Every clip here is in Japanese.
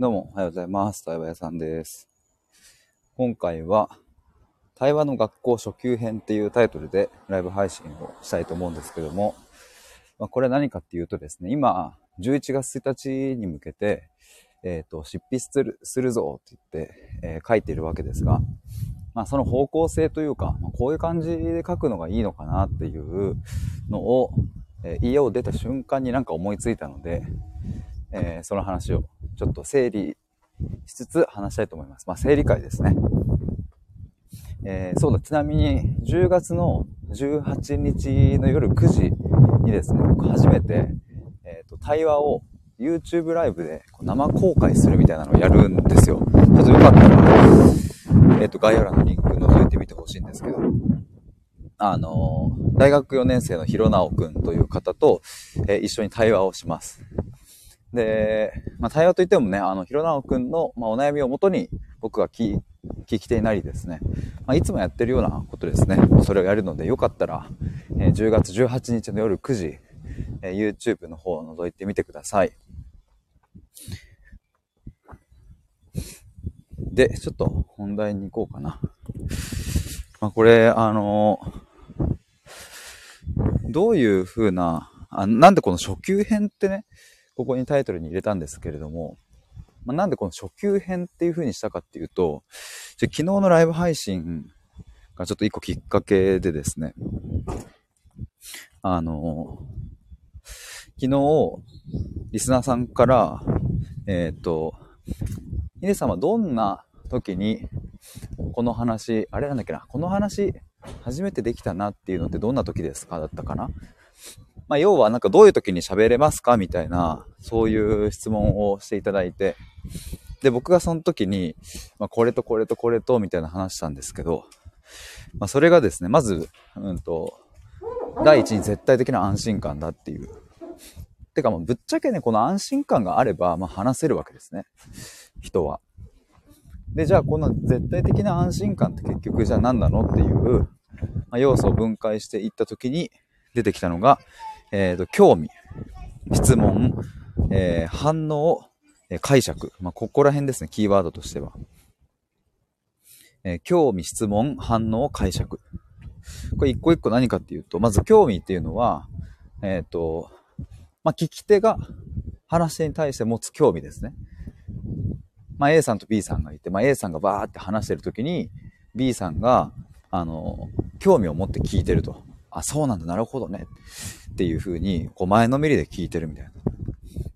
どうもおはようございます。対話屋さんです。今回は対話の学校初級編っていうタイトルでライブ配信をしたいと思うんですけども、これは何かっていうとですね、今11月1日に向けて、執筆するぞって言って、書いているわけですが、その方向性というか、こういう感じで書くのがいいのかなっていうのを、家を出た瞬間になんか思いついたので、その話をちょっと整理しつつ話したいと思います。整理会ですね。そうだ、ちなみに10月の18日の夜9時にですね、僕初めて、対話を YouTube ライブで生公開するみたいなのをやるんですよ。ちょっとよかったら、概要欄のリンク覗いてみてほしいんですけど、大学4年生の広直くんという方と、一緒に対話をします。で、対話といってもね、広直くんの、お悩みをもとに僕が聞き手になりですね、いつもやってるようなことですね。それをやるので、よかったら、10月18日の夜9時、YouTube の方を覗いてみてください。で、ちょっと本題に行こうかな。これ、どういう風な、なんでこの初級編ってね、ここにタイトルに入れたんですけれども、なんでこの初級編っていう風にしたかっていうと、昨日のライブ配信がちょっと一個きっかけでですね、昨日、リスナーさんから、ヒデさんはどんな時にこの話初めてできたなっていうのってどんな時ですかだったかな。要はなんかどういう時に喋れますかみたいな、そういう質問をしていただいて、で僕がその時に、これとこれとこれとみたいな話したんですけど、それがですね、まず第一に絶対的な安心感だっていう。てかもうぶっちゃけね、この安心感があれば、話せるわけですね、人は。で、じゃあこの絶対的な安心感って結局じゃあ何なのっていう、要素を分解していった時に出てきたのが、興味、質問、反応、解釈、ここら辺ですね、キーワードとしては、興味、質問、反応、解釈。これ一個一個何かっていうと、まず興味っていうのは、聞き手が話し手に対して持つ興味ですね。A さんと B さんがいて、A さんがバーって話してるときに B さんが興味を持って聞いてると、あ、そうなんだ、なるほどねっていう風に前のめりで聞いてるみたい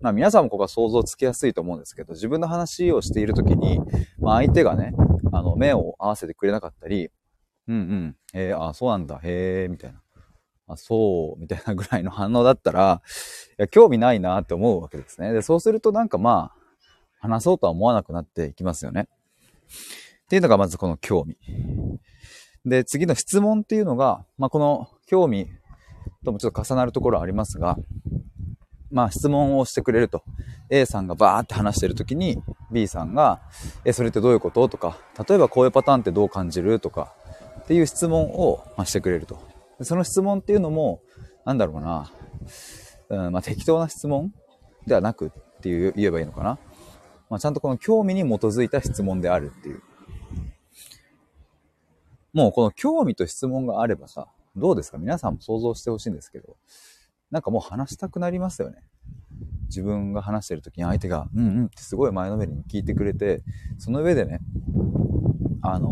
な。皆さんもここは想像つきやすいと思うんですけど、自分の話をしているときに、相手がね、目を合わせてくれなかったり、あ、そうなんだ、へえみたいな、あ、そうみたいなぐらいの反応だったら、いや興味ないなって思うわけですね。で、そうするとなんか話そうとは思わなくなっていきますよね。っていうのがまずこの興味。で、次の質問っていうのが、この興味ともちょっと重なるところはありますが、質問をしてくれると。A さんがバーって話してるときに B さんが、それってどういうこととか、例えばこういうパターンってどう感じるとかっていう質問をしてくれると。で、その質問っていうのも、なんだろうな、適当な質問ではなくっていう言えばいいのかな。ちゃんとこの興味に基づいた質問であるっていう。もうこの興味と質問があればさ、どうですか？皆さんも想像してほしいんですけど、なんかもう話したくなりますよね。自分が話してるときに相手が、ってすごい前のめりに聞いてくれて、その上でね、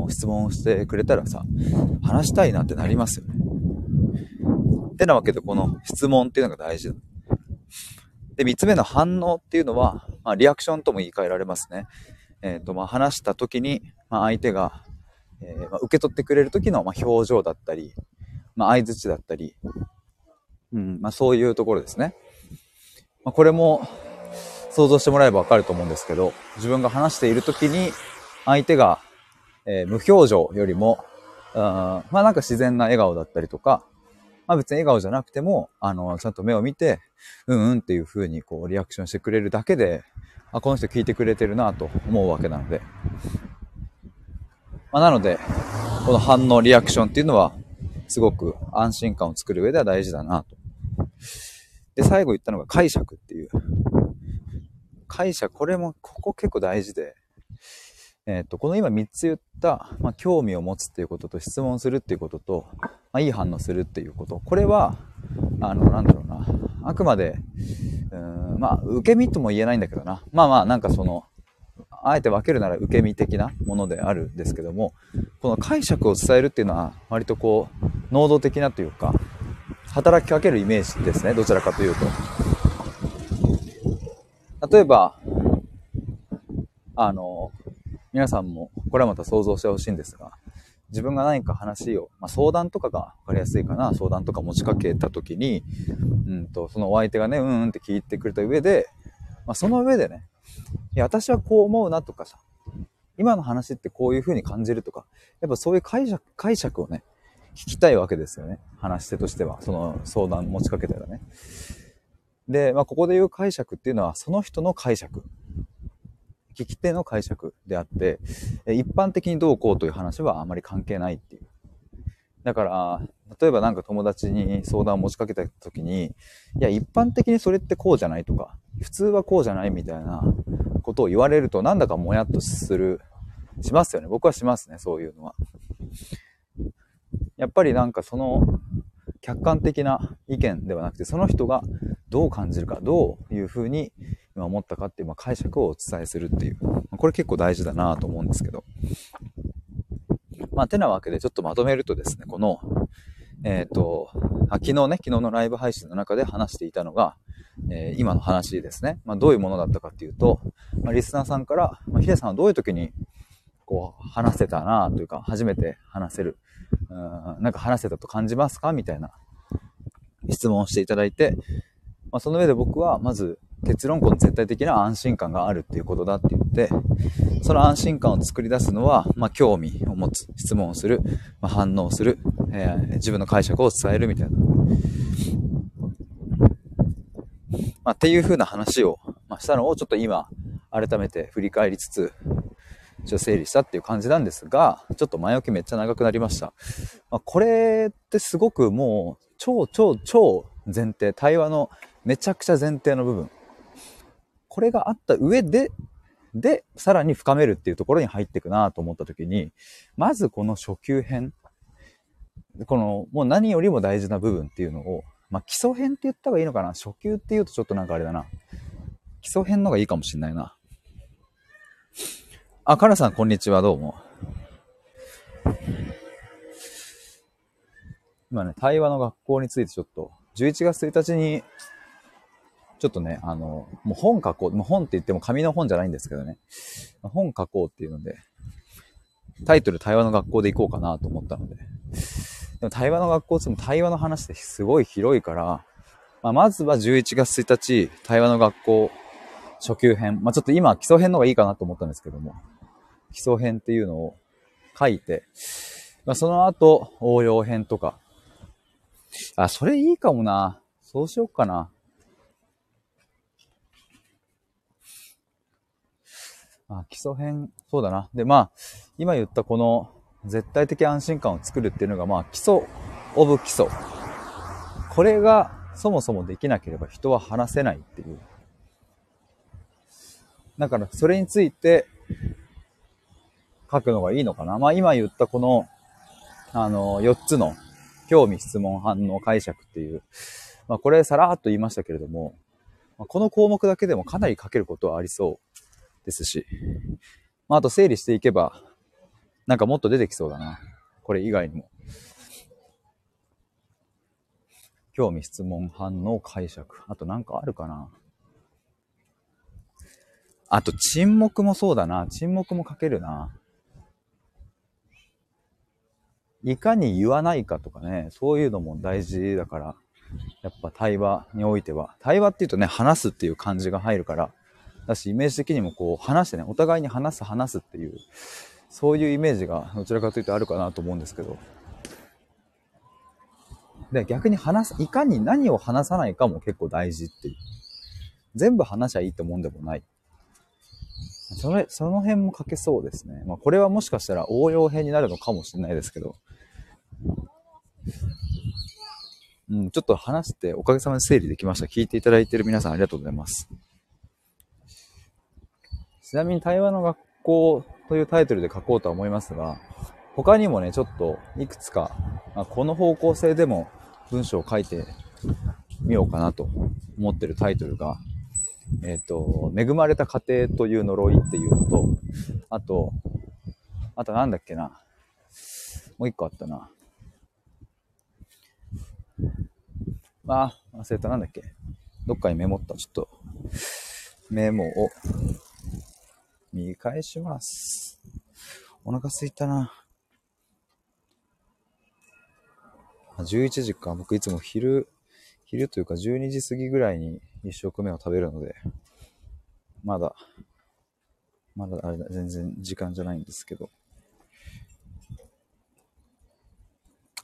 質問をしてくれたらさ、話したいなってなりますよね。ってなわけで、この質問っていうのが大事だ。で、3つ目の反応っていうのは、リアクションとも言い換えられますね。話した時に、相手が、受け取ってくれる時の、表情だったり、相槌だったり、そういうところですね。これも想像してもらえばわかると思うんですけど、自分が話している時に相手が、無表情よりも、なんか自然な笑顔だったりとか、別に笑顔じゃなくても、ちゃんと目を見て、っていう風にリアクションしてくれるだけで、あ、この人聞いてくれてるなと思うわけなので。なので、この反応、リアクションっていうのは、すごく安心感を作る上では大事だなと。で、最後言ったのが解釈っていう。解釈、これもここ結構大事で、この今3つ言った、興味を持つっていうことと質問するっていうことと、いい反応するっていうこと、これはなんだろうな、あくまで受け身とも言えないんだけどな、なんかそのあえて分けるなら受け身的なものであるんですけども、この解釈を伝えるっていうのは割とこう能動的なというか働きかけるイメージですね、どちらかというと。例えば皆さんもこれはまた想像してほしいんですが、自分が何か話を、相談とかが分かりやすいかな、相談とか持ちかけた時に、そのお相手がね、って聞いてくれた上で、その上でね、いや私はこう思うなとかさ、今の話ってこういう風に感じるとか、やっぱそういう解釈をね、聞きたいわけですよね、話し手としては。その相談持ちかけたらね。で、ここで言う解釈っていうのは、その人の解釈。聞き手の解釈であって、一般的にどうこうという話はあまり関係ないっていう。だから、例えばなんか友達に相談を持ちかけた時に、いや一般的にそれってこうじゃないとか、普通はこうじゃないみたいなことを言われると、なんだかもやっとしますよね。僕はしますね、そういうのは。やっぱりなんかその客観的な意見ではなくて、その人がどう感じるか、どういうふうに今思ったかっていう、解釈をお伝えするっていう、これ結構大事だなと思うんですけど、てなわけで、ちょっとまとめるとですね、この昨日のライブ配信の中で話していたのが、今の話ですね。どういうものだったかっていうと、リスナーさんから、ヒデさんはどういう時にこう話せたなというか、初めて話せる、なんか話せたと感じますかみたいな質問をしていただいて、その上で僕はまず結論、この絶対的な安心感があるっていうことだって言って、その安心感を作り出すのは、興味を持つ、質問をする、反応する、自分の解釈を伝えるみたいな。っていう風な話を、したのをちょっと今、改めて振り返りつつ、ちょっと整理したっていう感じなんですが、ちょっと前置きめっちゃ長くなりました。これってすごくもう、超前提、対話のめちゃくちゃ前提の部分。これがあった上で、さらに深めるっていうところに入っていくなと思ったときに、まずこの初級編、このもう何よりも大事な部分っていうのを、基礎編って言った方がいいのかな。初級って言うとちょっとなんかあれだな。基礎編の方がいいかもしれないな。カラさんこんにちは、どうも。今ね、対話の学校についてちょっと、11月1日に、ちょっとね、もう本書こう。もう本って言っても紙の本じゃないんですけどね。本書こうっていうので、タイトル対話の学校で行こうかなと思ったので。でも対話の学校って対話の話ってすごい広いから、まずは11月1日、対話の学校初級編。ちょっと今基礎編の方がいいかなと思ったんですけども、基礎編っていうのを書いて、その後、応用編とか。それいいかもな。そうしようかな。基礎編、そうだな。で、今言ったこの絶対的安心感を作るっていうのが、基礎オブ基礎。これがそもそもできなければ人は話せないっていう。だから、それについて書くのがいいのかな。今言ったこの、4つの興味、質問、反応、解釈っていう。これさらっと言いましたけれども、この項目だけでもかなり書けることはありそう。ですし、あと整理していけばなんかもっと出てきそうだな。これ以外にも興味、質問、反応、解釈、あとなんかあるかな。あと沈黙もそうだな。沈黙も書けるな。いかに言わないかとかね、そういうのも大事だから、やっぱ対話においては、対話っていうとね、話すっていう漢字が入るからだし、イメージ的にもこう話してね、お互いに話すっていう、そういうイメージがどちらかというとあるかなと思うんですけど、で逆にいかに何を話さないかも結構大事っていう。全部話しゃいいってもんでもない。その辺も書けそうですね。これはもしかしたら応用編になるのかもしれないですけど、ちょっと話しておかげさまで整理できました。聞いていただいている皆さんありがとうございます。ちなみに対話の学校というタイトルで書こうとは思いますが、他にもね、ちょっといくつか、この方向性でも文章を書いてみようかなと思ってるタイトルが、恵まれた家庭という呪いっていうのと、あとなんだっけな、もう一個あったな。忘れた、なんだっけ。どっかにメモった。ちょっと、メモを見返します。お腹すいたな。11時か。僕いつも昼というか12時過ぎぐらいに1食目を食べるので、まだあれだ、全然時間じゃないんですけど。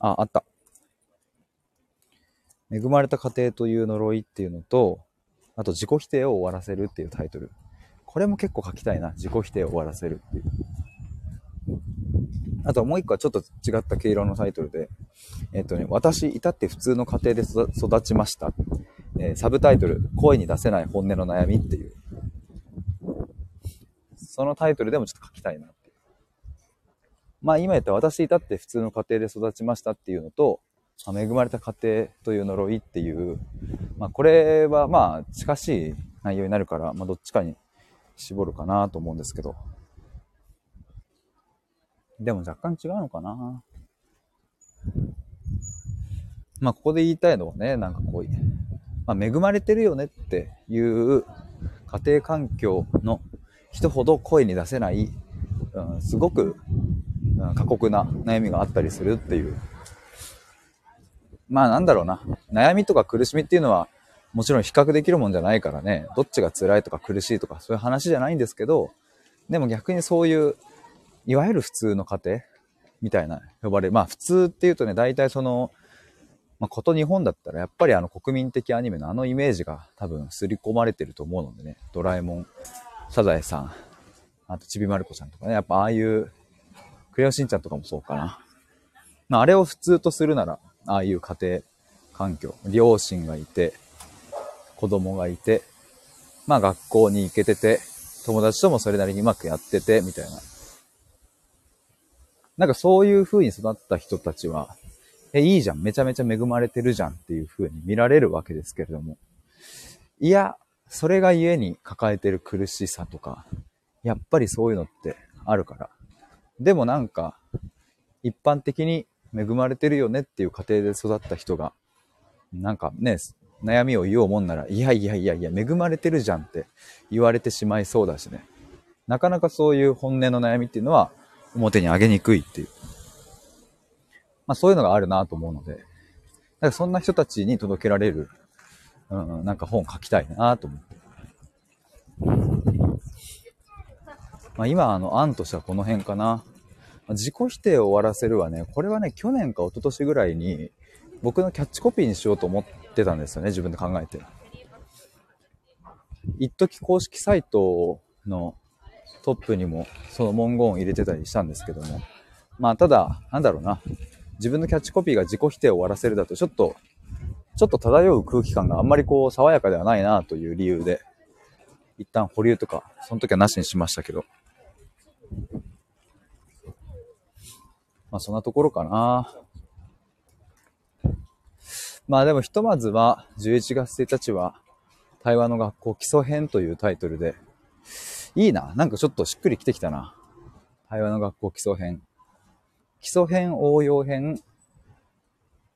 あった。恵まれた家庭という呪いっていうのと、あと自己否定を終わらせるっていうタイトル。これも結構書きたいな。自己否定を終わらせるっていう。あともう一個はちょっと違った毛色のタイトルで、私至って普通の家庭で育ちました。サブタイトル、声に出せない本音の悩みっていう。そのタイトルでもちょっと書きたいなっていう。今言った私至って普通の家庭で育ちましたっていうのと、恵まれた家庭という呪いっていう、これは近しい内容になるから、どっちかに絞るかなと思うんですけど。でも若干違うのかな。ここで言いたいのはね、恵まれてるよねっていう家庭環境の人ほど声に出せない、すごく過酷な悩みがあったりするっていう。悩みとか苦しみっていうのはもちろん比較できるもんじゃないからね、どっちが辛いとか苦しいとかそういう話じゃないんですけど、でも逆にそういういわゆる普通の家庭みたいな呼ばれる、普通っていうとね、大体その、こと日本だったらやっぱり国民的アニメのイメージが多分刷り込まれてると思うのでね、ドラえもん、サザエさん、あとちびまる子ちゃんとかね、やっぱああいうクレヨンしんちゃんとかもそうかな。あれを普通とするなら、ああいう家庭環境、両親がいて、子供がいて、学校に行けてて、友達ともそれなりにうまくやってて、みたいな。そういう風に育った人たちは、いいじゃん、めちゃめちゃ恵まれてるじゃんっていう風に見られるわけですけれども、いや、それが故に抱えてる苦しさとか、やっぱりそういうのってあるから。でも一般的に、恵まれてるよねっていう家庭で育った人が悩みを言おうもんなら、いや恵まれてるじゃんって言われてしまいそうだしね、なかなかそういう本音の悩みっていうのは表に上げにくいっていう、そういうのがあるなと思うので、そんな人たちに届けられる、本書きたいなと思って、今案としてはこの辺かな。自己否定を終わらせるはね、これはね、去年か一昨年ぐらいに僕のキャッチコピーにしようと思ってたんですよね、自分で考えて。一時公式サイトのトップにもその文言を入れてたりしたんですけども、ただ、自分のキャッチコピーが自己否定を終わらせるだとちょっと漂う空気感があんまり爽やかではないなという理由で、一旦保留とか、その時はなしにしましたけど、そんなところかな。でもひとまずは11月1日は対話の学校基礎編というタイトルでいいな。ちょっとしっくりきてきたな。対話の学校基礎編。基礎編、応用編。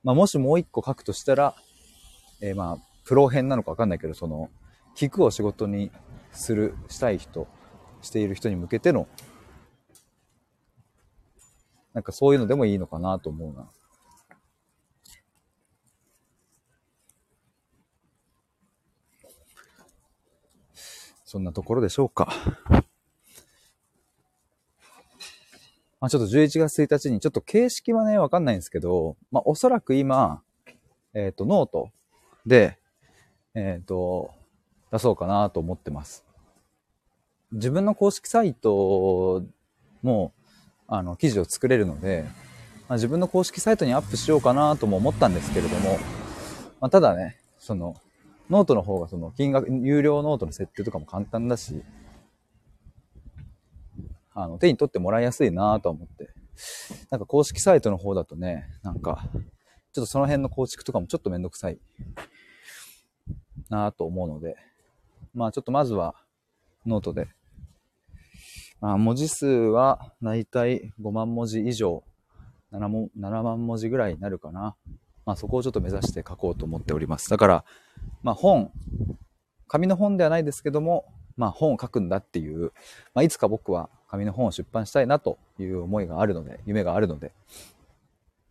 もしもう一個書くとしたら、プロ編なのかわかんないけど、聞くを仕事にしたい人、している人に向けてのそういうのでもいいのかなと思うな。そんなところでしょうか。ちょっと11月1日に、ちょっと形式はね、わかんないんですけど、おそらく今、ノートで、出そうかなと思ってます。自分の公式サイトも、記事を作れるので、自分の公式サイトにアップしようかなとも思ったんですけれども、ただね、ノートの方が金額、有料ノートの設定とかも簡単だし、手に取ってもらいやすいなぁと思って。なんか公式サイトの方だとね、なんか、ちょっとその辺の構築とかもちょっとめんどくさいなぁと思うので、まあちょっとまずはノートで、まあ文字数はだいたい5万文字以上、7万文字ぐらいになるかな。まあそこをちょっと目指して書こうと思っております。だから、まあ紙の本ではないですけども、まあ本を書くんだっていう、まあいつか僕は紙の本を出版したいなという思いがあるので、夢があるので、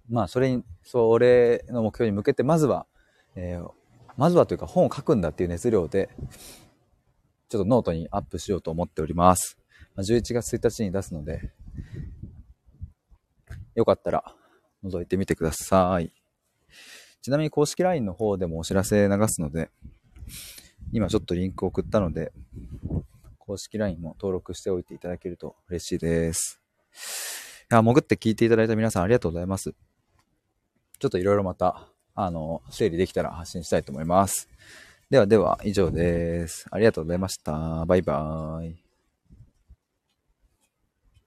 まあそれの目標に向けて、まずはというか本を書くんだっていう熱量で、ちょっとノートにアップしようと思っております。11月1日に出すので、よかったら覗いてみてください。ちなみに公式 LINE の方でもお知らせ流すので、今ちょっとリンクを送ったので、公式 LINE も登録しておいていただけると嬉しいです。いや、潜って聞いていただいた皆さんありがとうございます。ちょっといろいろまた、整理できたら発信したいと思います。ではでは以上です。ありがとうございました。バイバーイ。